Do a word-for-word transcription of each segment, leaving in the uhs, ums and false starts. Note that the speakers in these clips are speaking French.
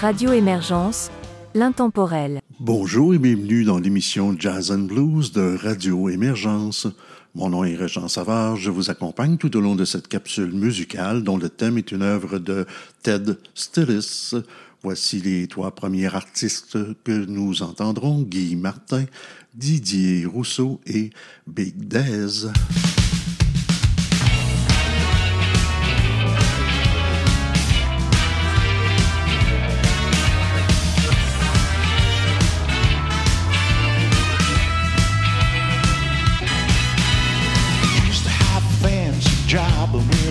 Radio Émergence, l'intemporel. Bonjour et bienvenue dans l'émission Jazz and Blues de Radio Émergence. Mon nom est Régent Savard, je vous accompagne tout au long de cette capsule musicale dont le thème est une œuvre de Ted Stillis. Voici les trois premiers artistes que nous entendrons, Guy Martin, Didier Rousseau et Big Days.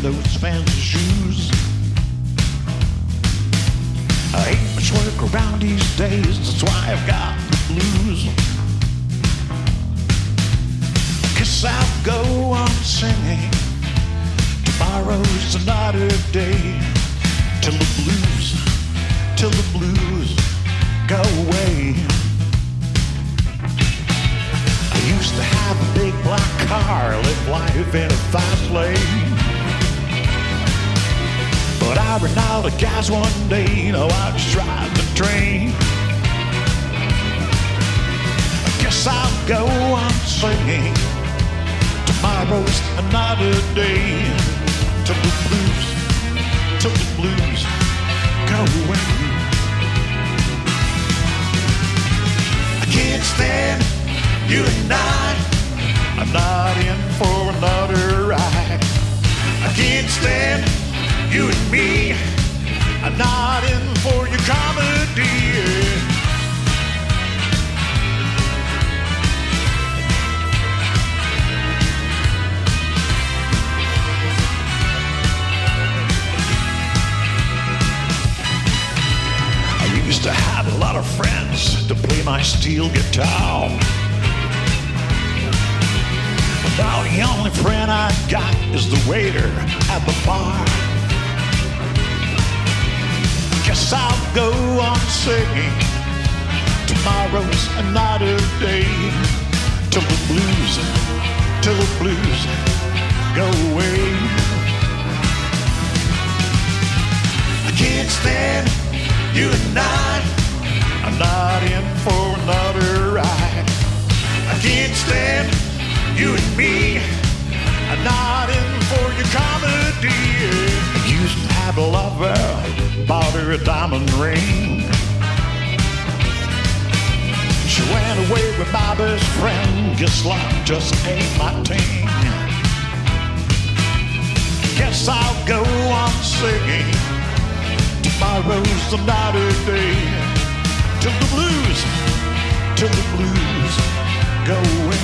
Those fancy shoes. I ain't much work around these days, that's why I've got the blues. Guess I'll go on singing, tomorrow's another day, till the blues, till the blues go away. I used to have a big black car, live life in a fast lane. But I ran out of gas one day, you know, I just ride the train. I guess I'll go on singing, tomorrow's another day, till the blues, till the blues go away. I can't stand you and I, I'm not in for another ride. I can't stand you and me, I'm not in for your comedy. I used to have a lot of friends to play my steel guitar, but now the only friend I got is the waiter at the bar. Guess I'll go on singing, tomorrow's another day, till the blues, till the blues go away. I can't stand you and I, I'm not in for another ride. I can't stand you and me, I'm not in for your comedy. I used to have a lover, bought her a diamond ring. She went away with my best friend, guess life just ain't my thing. Guess I'll go on singing, tomorrow's another day, till the blues, till the blues go away.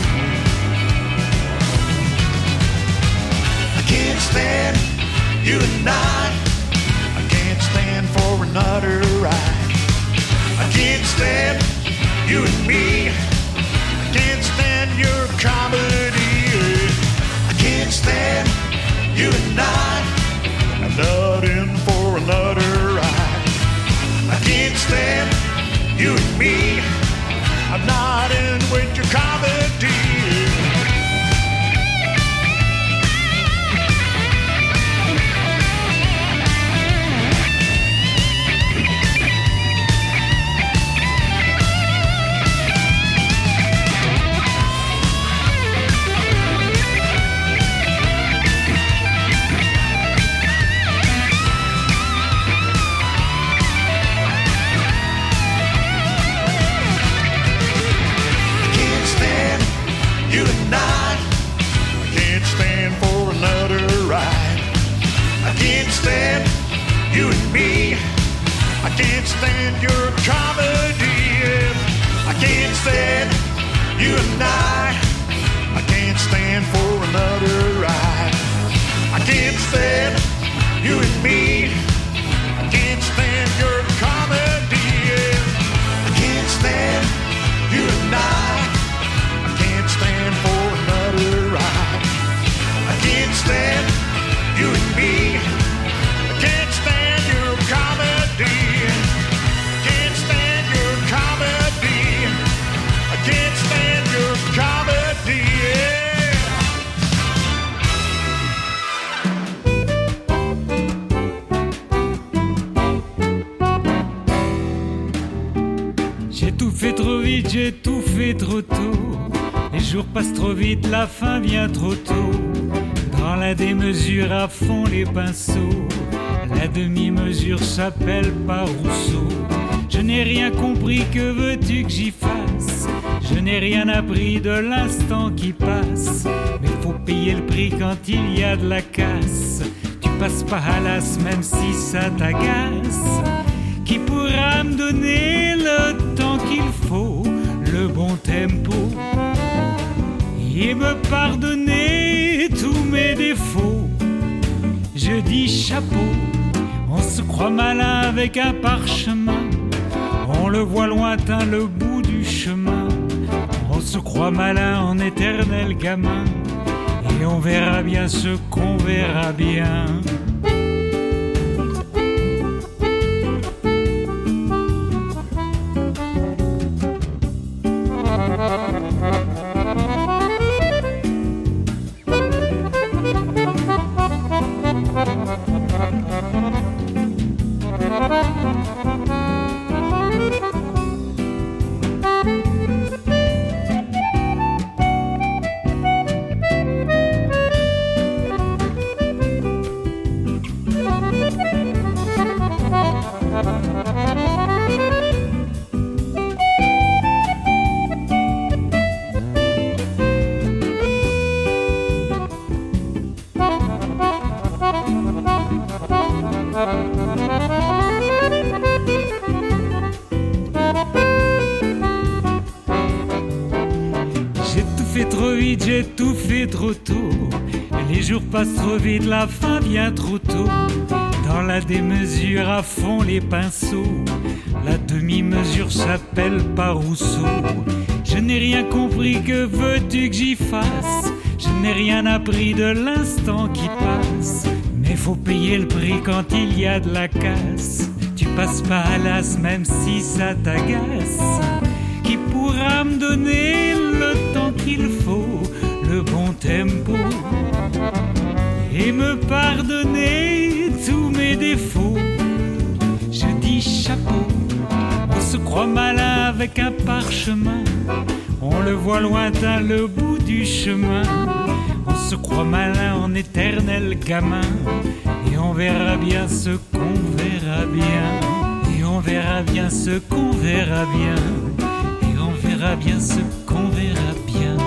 I can't stand you and I, stand for another ride. I can't stand you and me, I can't stand your comedy. I can't stand you and I, I'm not in for another ride. I can't stand you and me, I'm not in with your comedy. Can't stand your J'ai tout fait trop vite, j'ai tout fait trop tôt. Les jours passent trop vite, la fin vient trop tôt. Dans la démesure à fond les pinceaux. La demi-mesure s'appelle pas Rousseau. Je n'ai rien compris, que veux-tu que j'y fasse? Je n'ai rien appris de l'instant qui passe. Mais faut payer le prix quand il y a de la casse. Tu passes pas à l'as même si ça t'agace. Qui pourra me donner le temps qu'il faut, le bon tempo, et me pardonner tous mes défauts? Je dis chapeau, on se croit malin avec un parchemin. On le voit lointain, le bout du chemin. On se croit malin en éternel gamin. Et on verra bien ce qu'on verra bien. J'ai tout fait trop tôt, les jours passent trop vite, la fin vient trop tôt. Dans la démesure à fond les pinceaux, la demi-mesure s'appelle pas Rousseau. Je n'ai rien compris, que veux-tu que j'y fasse? Je n'ai rien appris de l'instant qui passe. Mais faut payer le prix quand il y a de la casse. Tu passes pas à l'as même si ça t'agace. Qui pourra me donner le temps qu'il faut, le bon tempo, et me pardonner tous mes défauts? Je dis chapeau, on se croit malin avec un parchemin. On le voit lointain, le bout du chemin. On se croit malin en éternel gamin. Et on verra bien ce qu'on verra bien. Et on verra bien ce qu'on verra bien. On verra bien ce qu'on verra bien.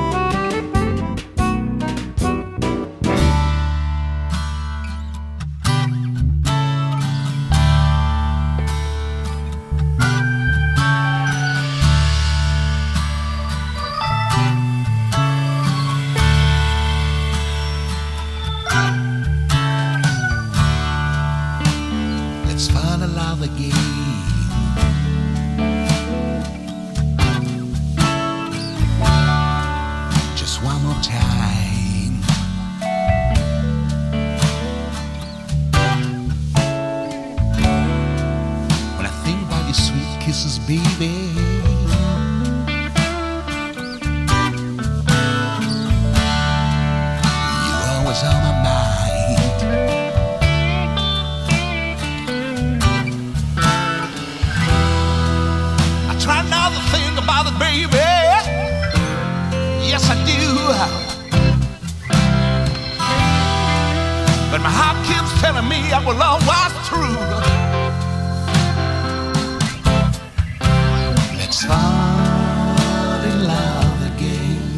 Let's find another game.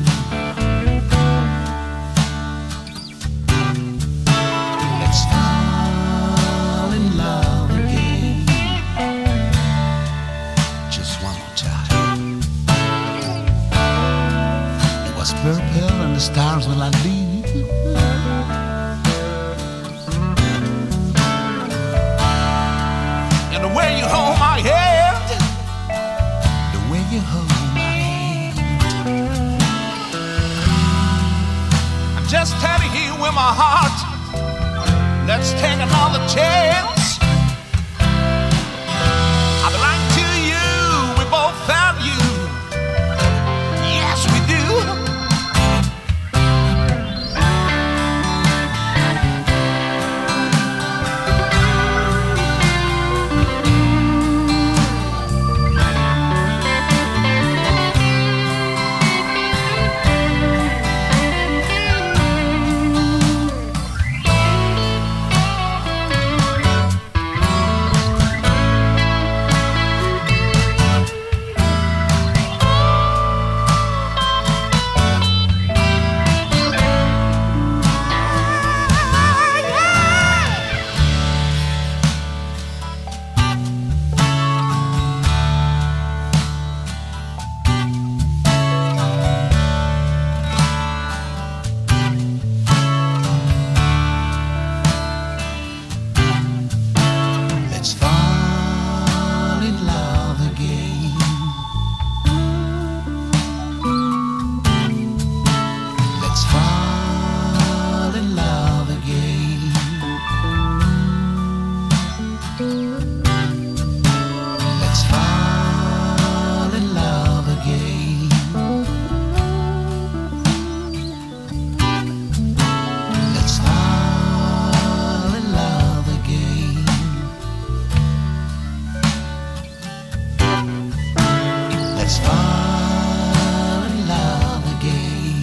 let's fall in love again.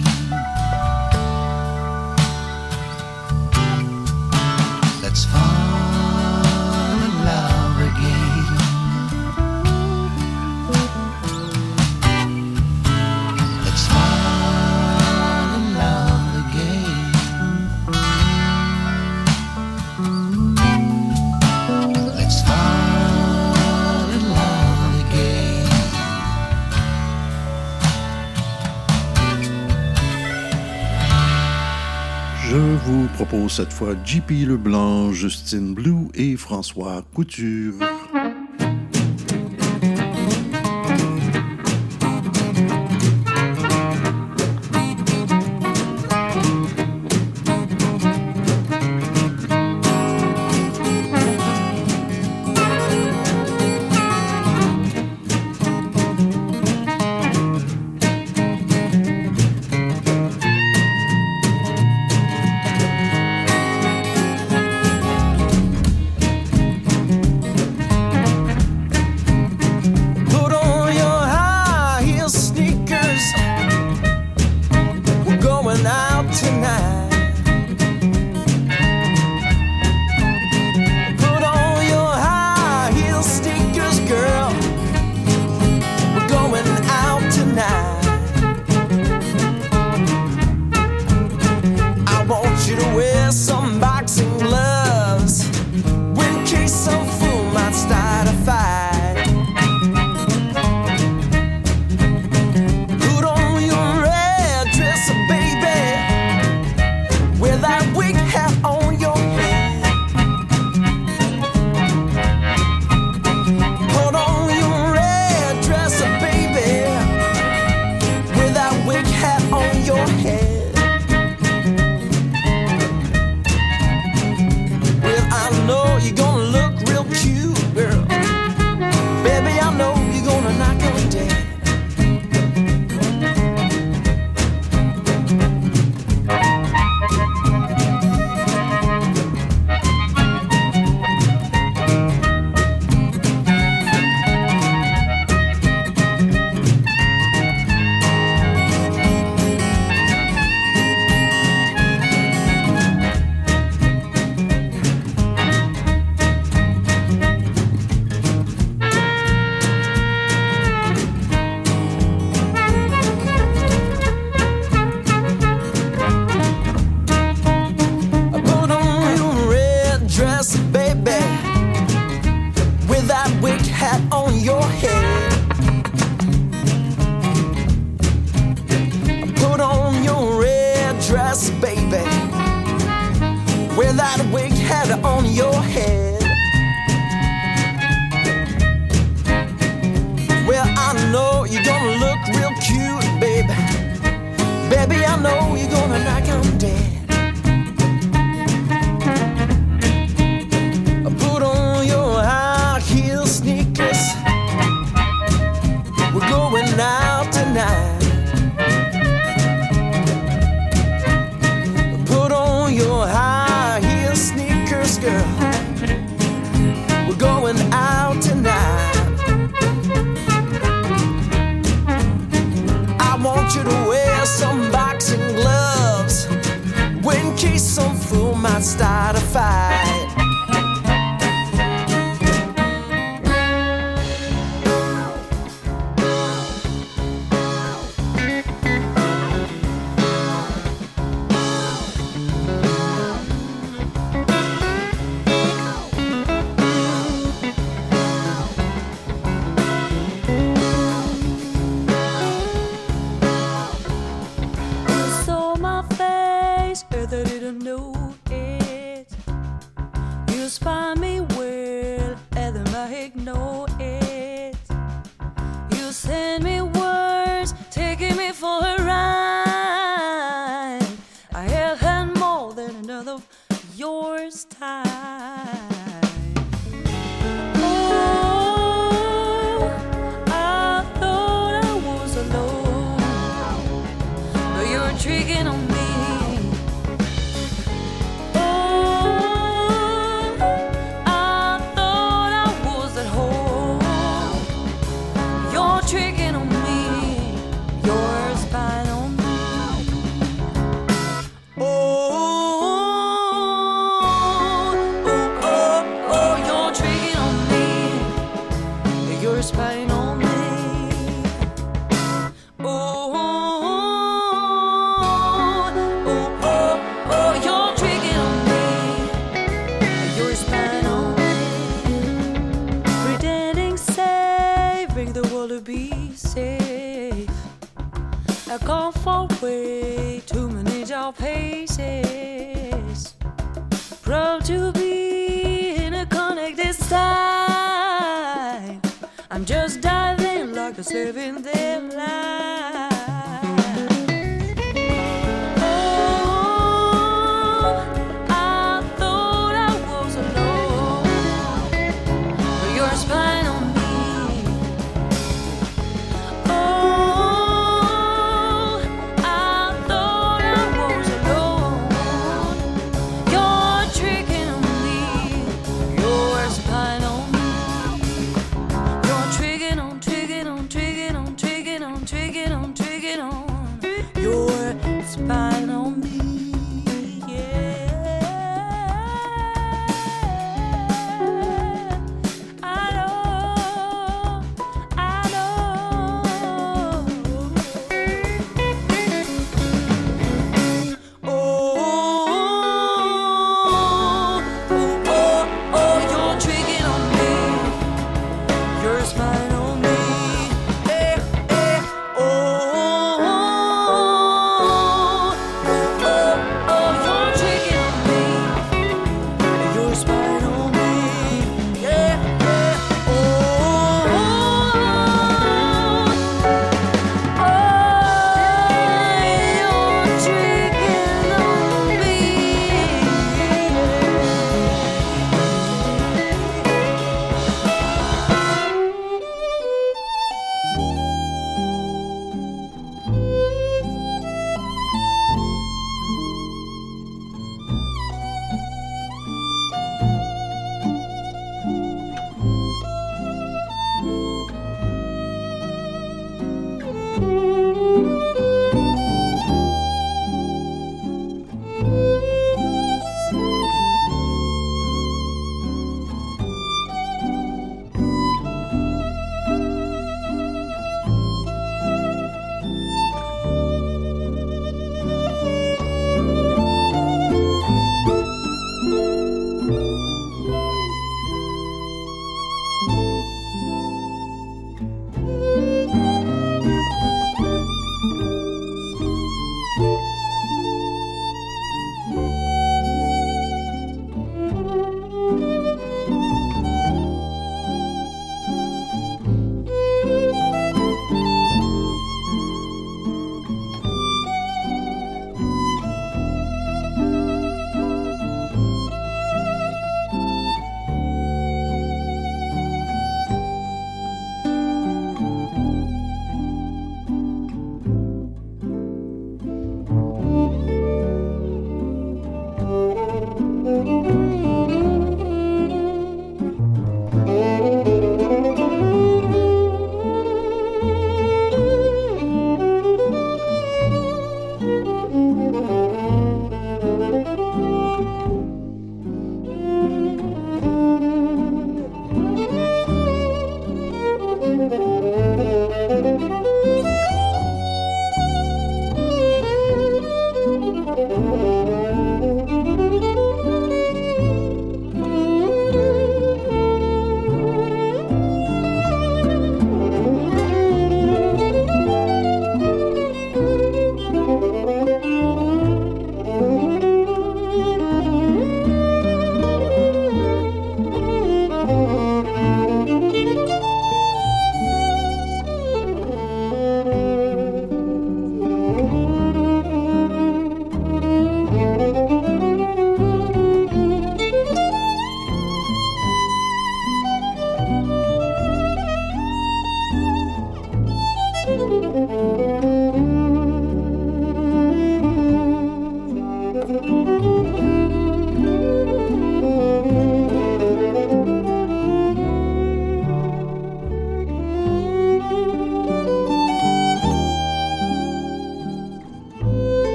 Let's fall in love again. Let's fall in love again. Let's fall. Je vous propose cette fois J P Leblanc, Justine Blue et François Couture. Tricking on me. places. I've gone far way too many dark places. Proud to be in a connected side. I'm just diving like a slave in their line. Triggin'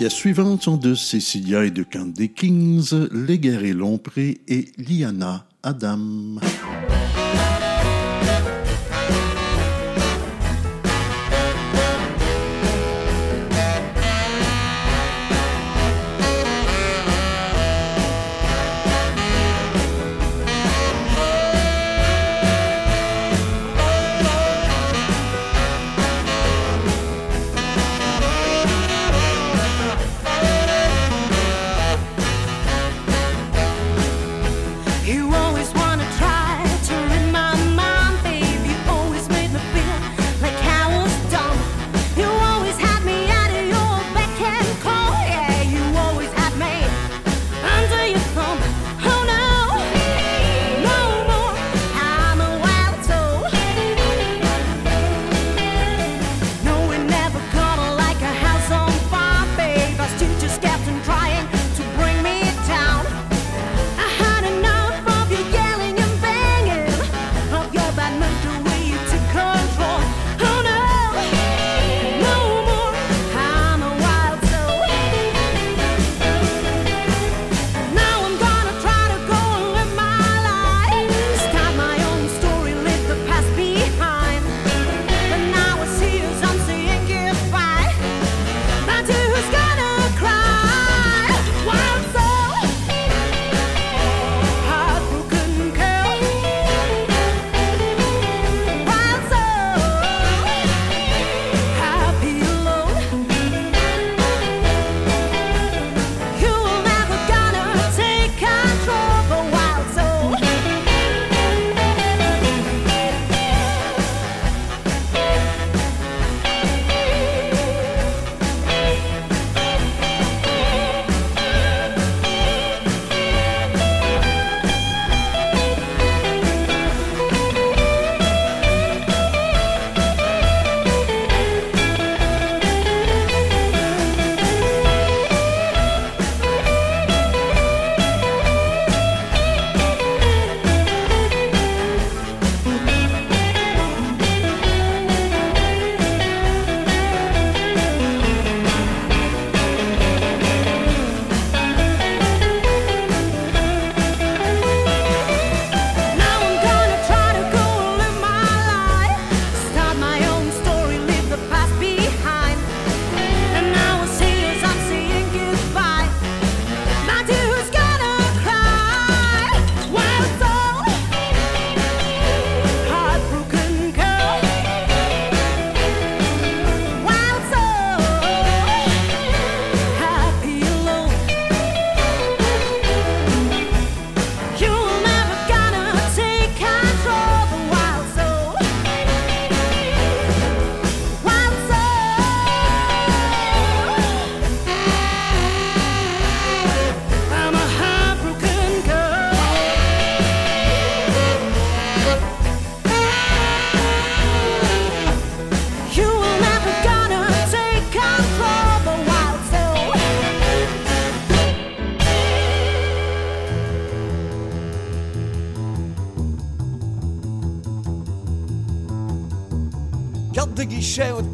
pièces suivantes sont de Cecilia et de Candy Kings, Légaré Longpré et Liana Adam.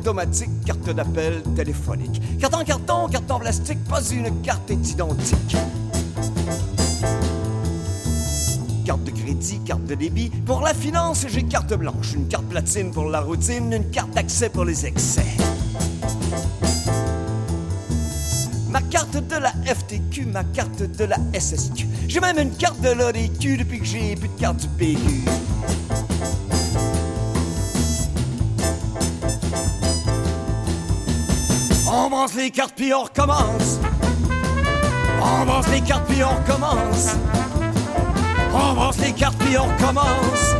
Automatique, carte d'appel téléphonique. Carte en carton, carte en plastique, pas une carte est identique. Carte de crédit, carte de débit, pour la finance j'ai carte blanche, une carte platine pour la routine, une carte d'accès pour les excès. Ma carte de la F T Q, ma carte de la S S Q, j'ai même une carte de l'O D Q depuis que j'ai plus de carte du P Q. On brasse les cartes puis on recommence. On brasse les cartes puis on recommence. On brasse les cartes puis on recommence.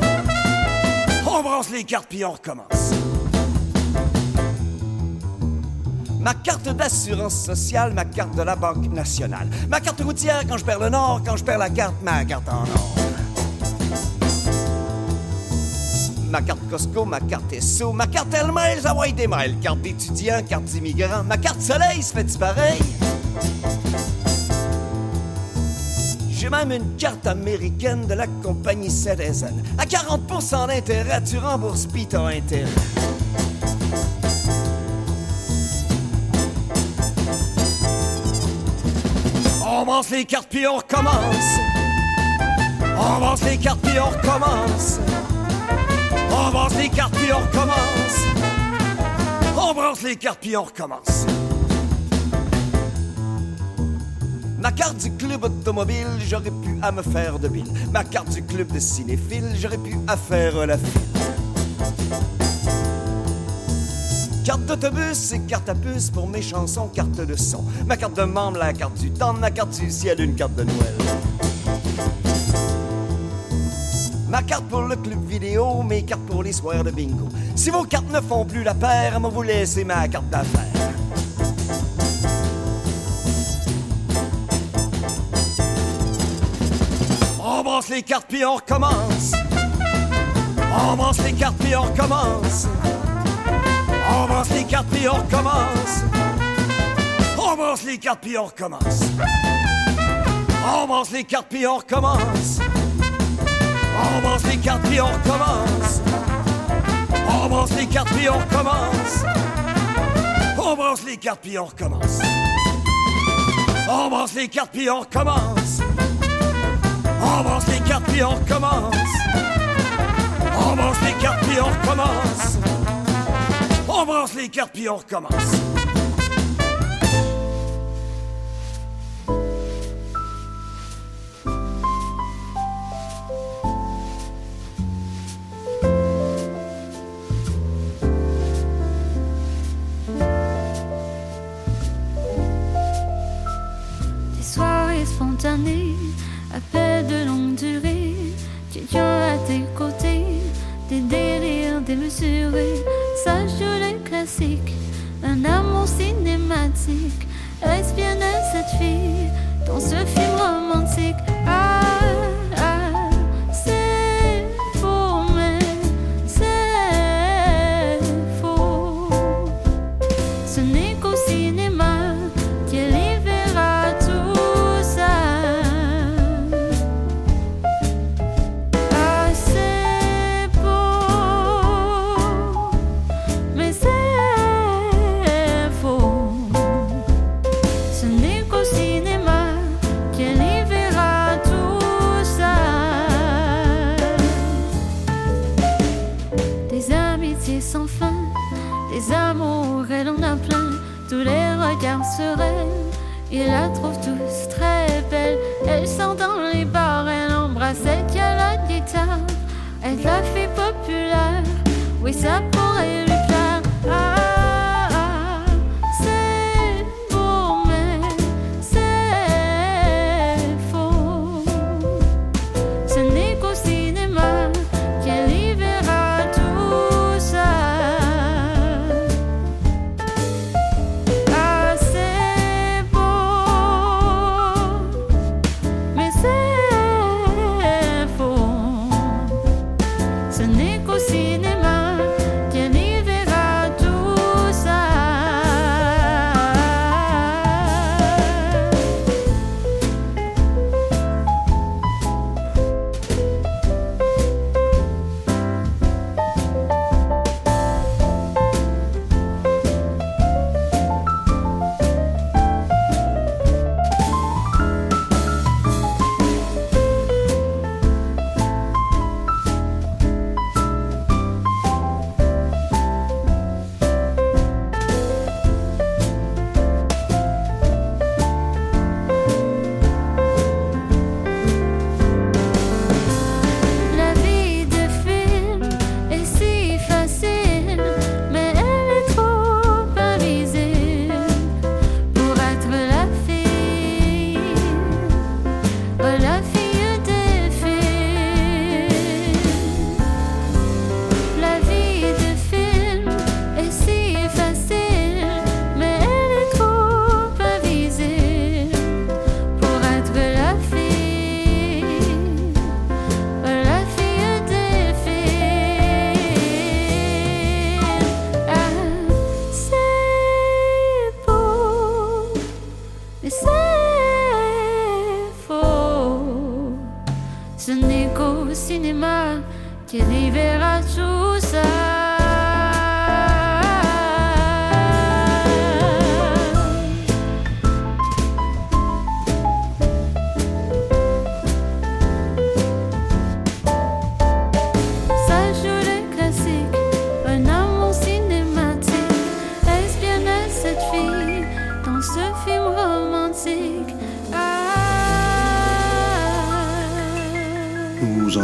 On brasse les cartes puis on recommence. Ma carte d'assurance sociale, ma carte de la Banque nationale, ma carte routière quand je perds le nord, quand je perds la carte, ma carte en or. Ma carte Costco, ma carte Esso, ma carte Elmail, Hawaii des Miles, carte d'étudiant, carte d'immigrant, ma carte soleil se fait-tu pareil? J'ai même une carte américaine de la compagnie Citizen. À quarante pour cent d'intérêt, tu rembourses pis t'as intérêt. branche les cartes puis on recommence. On branche les cartes puis on recommence. On branche les cartes puis on recommence. On branche les cartes puis on recommence. Ma carte du club automobile, j'aurais pu à me faire de bile. Ma carte du club de cinéphile, j'aurais pu à faire la file. Carte d'autobus et carte à puce pour mes chansons, carte de son. Ma carte de membre, la carte du temps, ma carte du ciel, une carte de Noël. Ma carte pour le club vidéo, mes cartes pour les soirs de bingo. Si vos cartes ne font plus la paire, moi vous laissez ma carte d'affaires. On branche les cartes puis on recommence. On branche les cartes puis on recommence. On branche les cartes puis on recommence. On branche les cartes puis on recommence. On branche les cartes puis on recommence. On branche les cartes puis on recommence. On branche les cartes puis on recommence. On branche les cartes puis on recommence. On branche les cartes puis on recommence. On branche les cartes puis on recommence. On branche les cartes puis on recommence. On branche les cartes puis on recommence. Des soirées spontanées, appel de longue durée, quelqu'un à tes côtés, des délires démesurés, ça joue les classiques, un amour cinématique, est-ce bien à cette fille, dans ce film romantique, ah, ah, c'est faux, mais c'est faux, ce n'est qu'au cinéma qu'elle y verra tout. Sans fin, des amours, elle en a plein. Tous les regards sur elle, ils la trouvent tous très belle. Elle sort dans les bars, elle embrasse, elle tient la guitare, elle la fait populaire. Oui, ça pourrait lui plaire. Ah.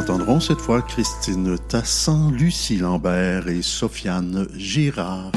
entendrons cette fois Christine Tassan, Lucy Lambert et Sophianne Girard.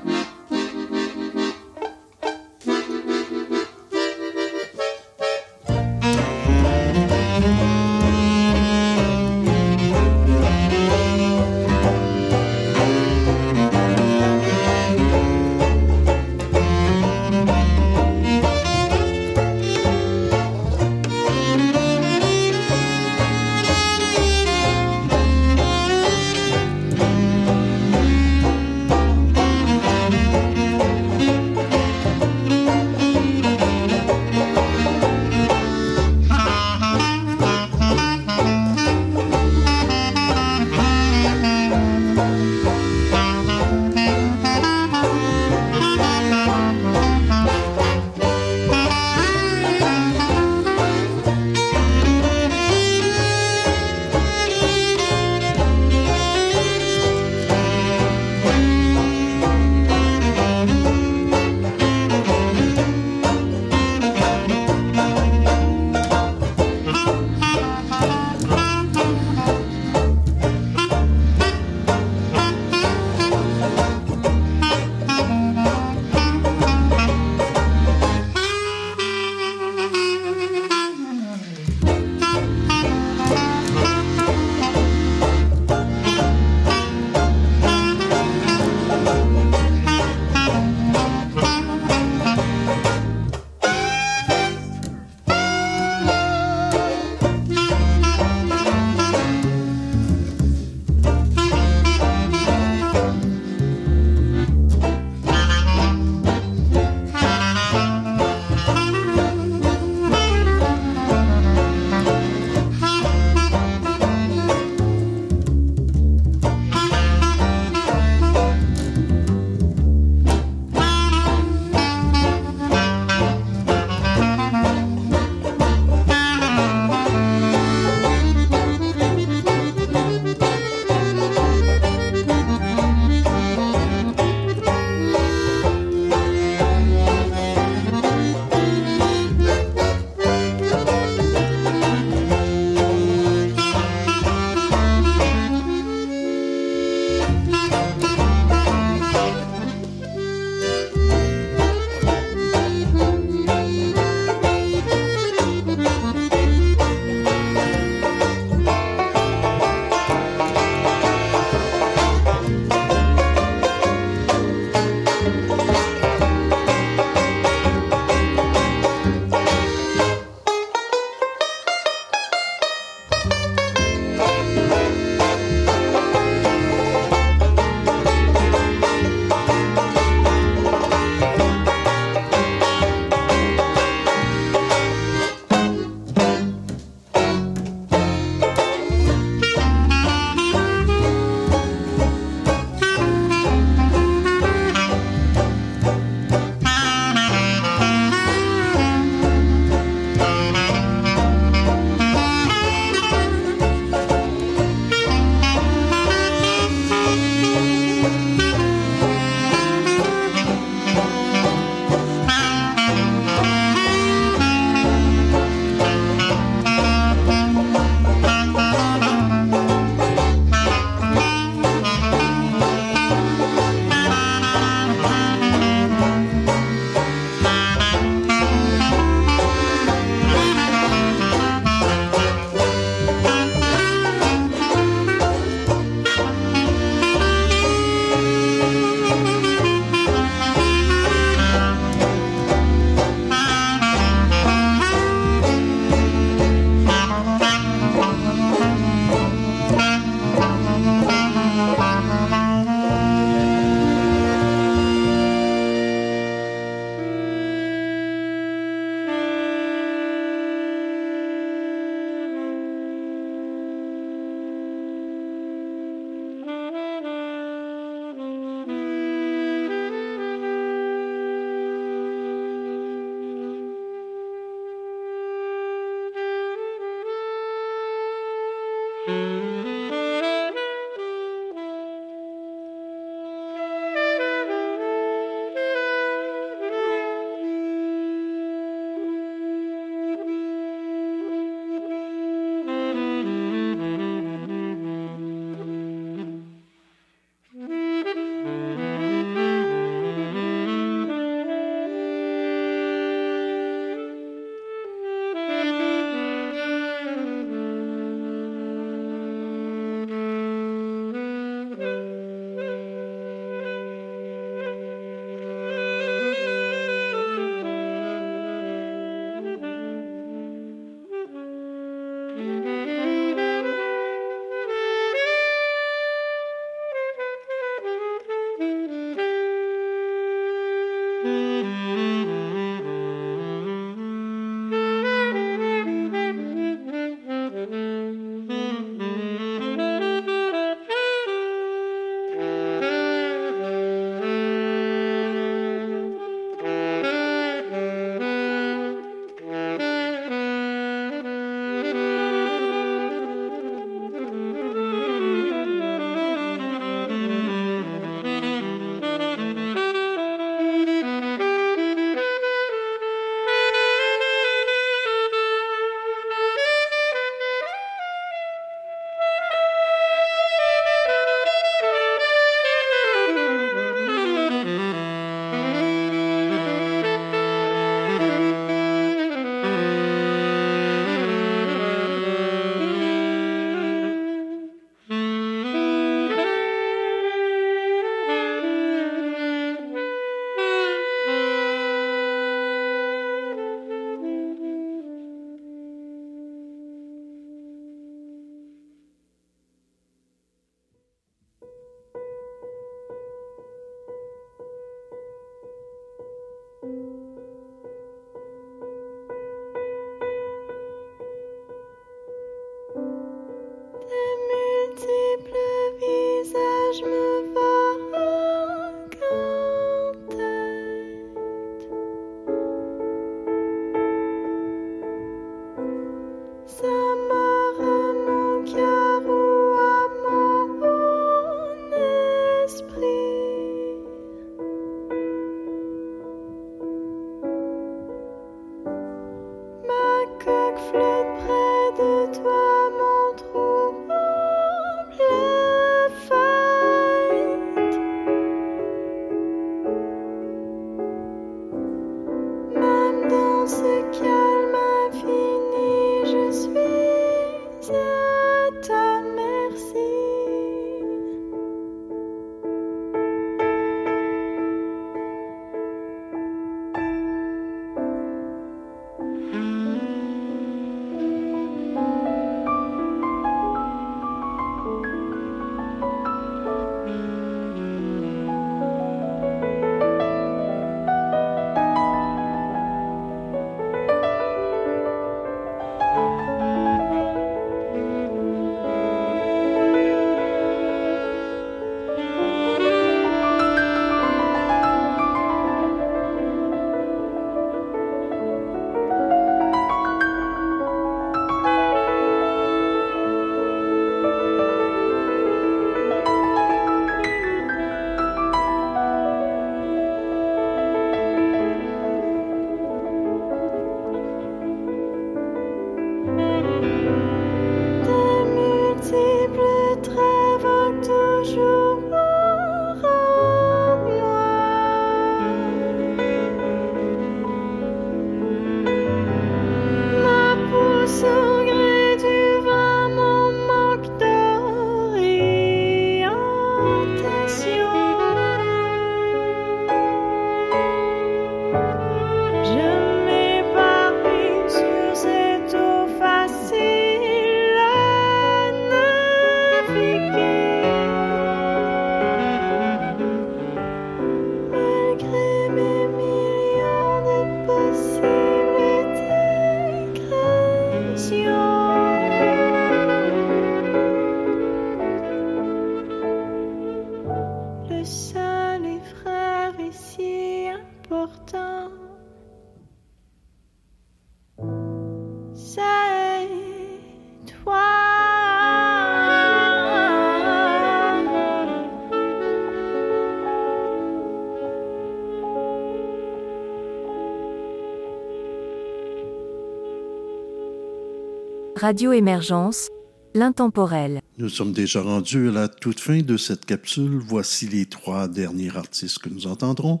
Radio Émergence, l'intemporel. Nous sommes déjà rendus à la toute fin de cette capsule. Voici les trois derniers artistes que nous entendrons.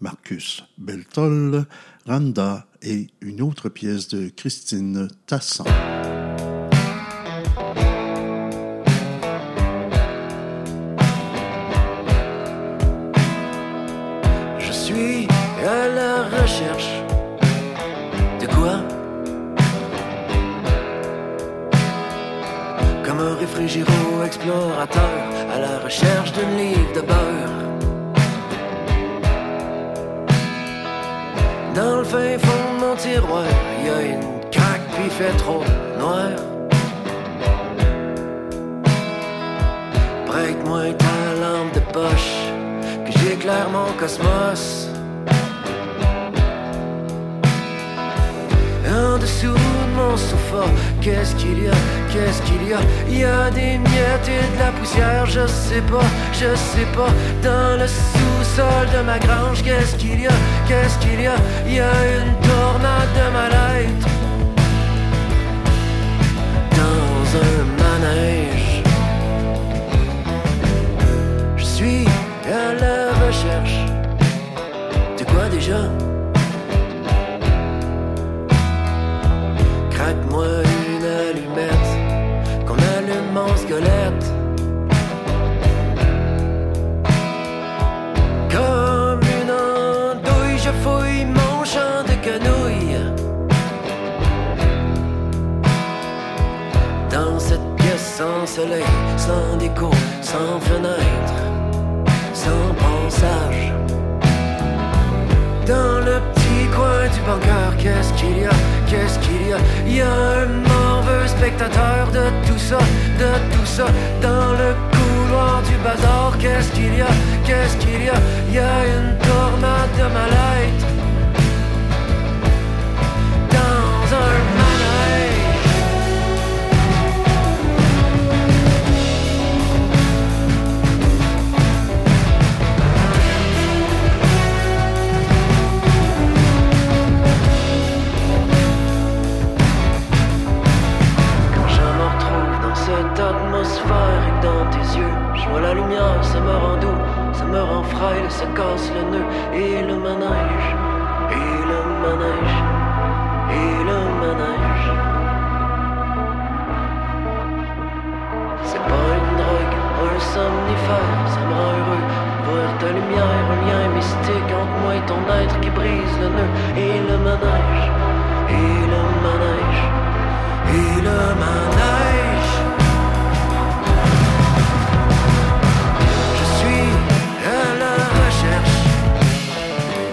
Marcus Berthold, Randa et une autre pièce de Christine Tassan. Je suis à la recherche de quoi? Comme un réfrigéro explorateur à la recherche d'une livre de beurre. Dans le fin fond de mon tiroir, il y a une craque qui fait trop noir. Prête-moi ta lampe de poche, que j'éclaire mon cosmos. En dessous de mon sofa, qu'est-ce qu'il y a, qu'est-ce qu'il y a? Il y a des miettes et de la poussière, je sais pas, je sais pas. Dans le sous-sol de ma grange, qu'est-ce qu'il y a, qu'est-ce qu'il y a? Il y a une tornade de malaise dans un manège. Je suis à la recherche de quoi déjà? Craque-moi une allumette, qu'on allume en squelette. Comme une andouille, je fouille mon champ de quenouille. Dans cette pièce sans soleil, sans déco, sans fenêtre, sans pensage. Dans le petit coin du bunker, qu'est-ce qu'il y a? Qu'est-ce qu'il y a? Il y a un morveux spectateur de tout ça, de tout ça. Dans le couloir du bazar, qu'est-ce qu'il y a? Qu'est-ce qu'il y a? Il y a une tornade de malaise dans un la lumière, ça me rend doux, ça me rend frêle, ça casse le nœud et le manège, et le manège, et le manège. C'est pas une drogue, un somnifère, ça me rend heureux. Voir ta lumière, un lien mystique entre moi et ton être qui brise le nœud et le manège, et le manège, et le manège.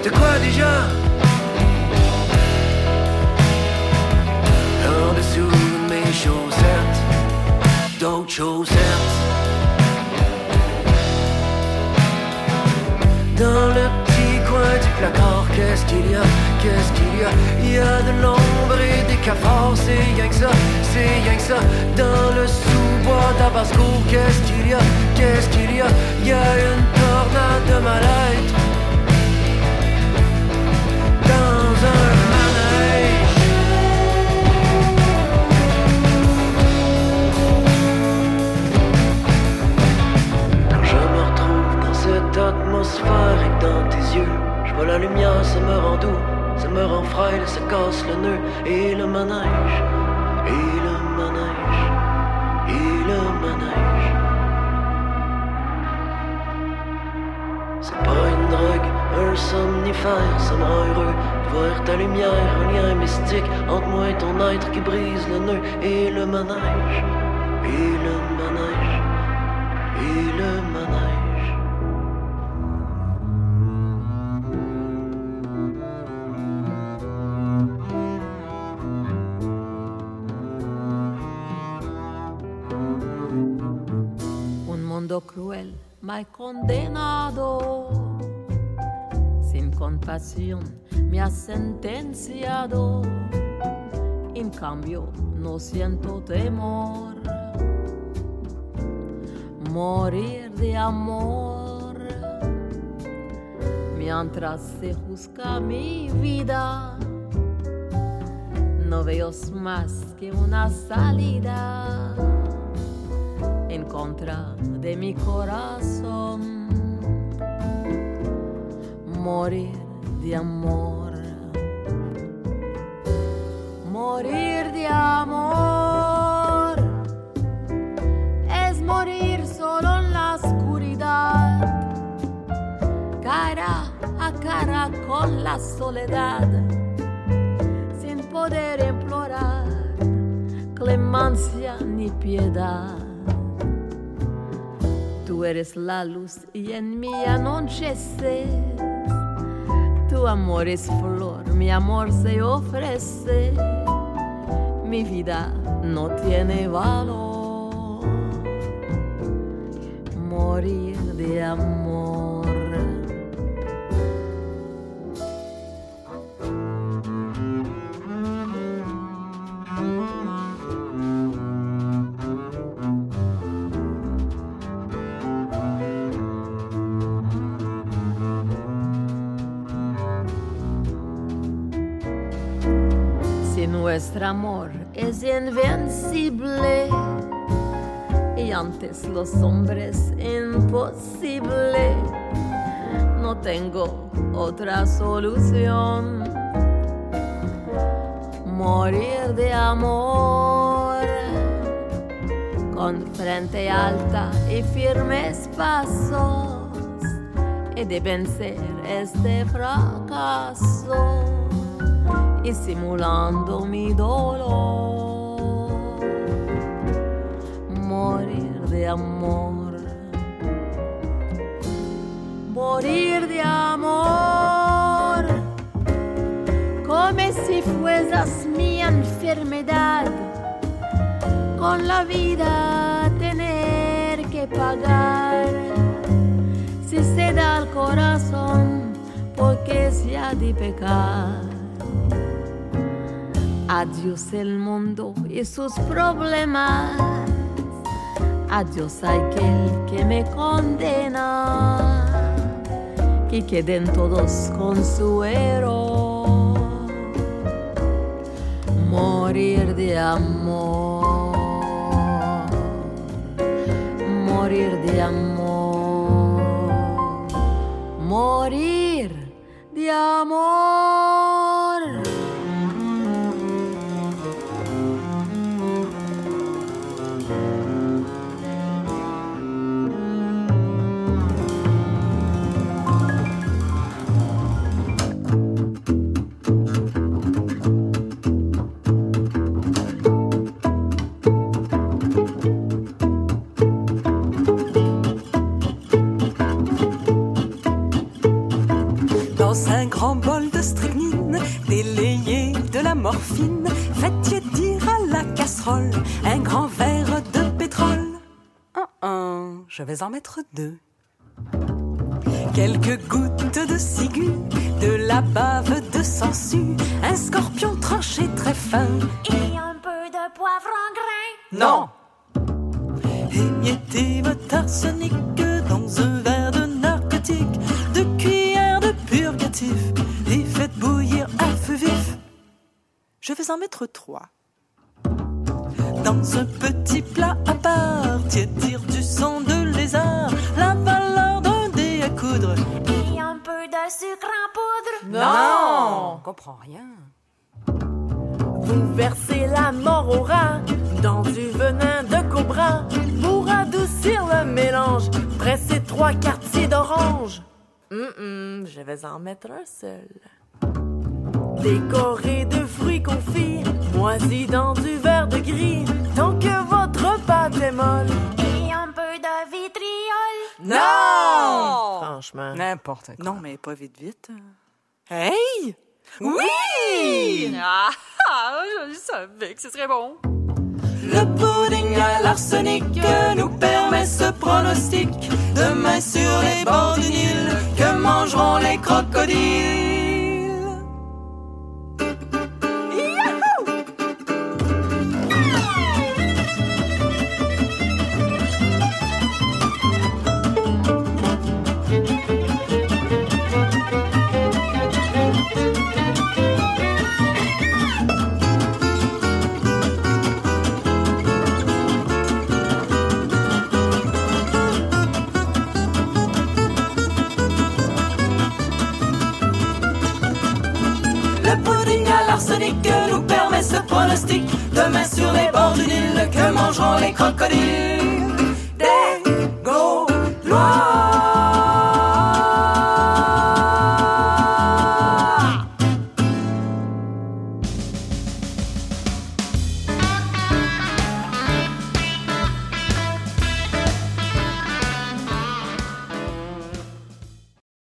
De quoi déjà? En dessous de mes chaussettes, d'autres chaussettes. Dans le petit coin du placard, qu'est-ce qu'il y a? Qu'est-ce qu'il y a? Il y a de l'ombre et des cafards, c'est rien que ça, c'est rien que ça. Dans le sous-bois d'Abasco, qu'est-ce qu'il y a? Qu'est-ce qu'il y a? Il y a une tornade de mal-être. Quand je me retrouve dans cette atmosphère et dans tes yeux, je vois la lumière, ça me rend doux, ça me rend frêle, ça casse le nœud et le manège, et le manège, et le manège. C'est pas une drogue, un somnifère, ça me rend heureux. Voir ta lumière, un lien mystique entre moi et ton être qui brise le nœud et le manège, et le manège, et le manège. Un mundo cruel, mal condenado. Sin compasión me ha sentenciado, en cambio no siento temor, morir de amor, mientras se juzga mi vida, no veo más que una salida en contra de mi corazón. Morir de amor, morir de amor, es morir solo en la oscuridad, cara a cara con la soledad, sin poder implorar clemencia ni piedad. Tú eres la luz y en mí anocheces, tu amor es flor, mi amor se ofrece, mi vida no tiene valor, morir de amor. Nuestro amor es invencible y antes los hombres imposible. No tengo otra solución. Morir de amor con frente alta y firmes pasos y de vencer este fracaso. Y simulando mi dolor, morir de amor, morir de amor, como si fueras mi enfermedad, con la vida tener que pagar, si se da el corazón, porque se ha de pecar. Adiós el mundo y sus problemas. Adiós aquel que me condena. Que queden todos con su error. Morir de amor. Morir de amor. Morir de amor. Un grand bol de strychnine, délayé de la morphine, faites tiédir à la casserole un grand verre de pétrole. Un, un, je vais en mettre deux. Quelques gouttes de ciguë, de la bave de sangsue, un scorpion tranché très fin et un peu de poivre en grain. Non. Émiettez votre arsenic dans un verre de narcotique, de cuillère de purgatif, et faites bouillir à feu vif. Je vais en mettre trois. Dans un petit plat à part, tiédir du sang de lézard, la valeur d'un dé à coudre et un peu de sucre en poudre. Non, non, comprends rien. Vous versez la mort au rat dans du venin de cobra pour adoucir le mélange. Pressez trois quartiers d'orange. Hum, je vais en mettre un seul. Décoré de fruits confits, moisis dans du verre de gris, tant que votre pâte est molle et un peu de vitriol. Non! Franchement. N'importe quoi. Non, mais pas vite, vite. Hey! Oui! Oui! Ah, ah, je savais que ce serait bon. Le pudding à l'arsenic nous permet ce pronostic. Demain sur les bords du Nil, que mangeront les crocodiles. Yahoo! Yeah! panique que nous permet ce pronostic. Demain sur les bords d'une île, que mangeront les crocodiles.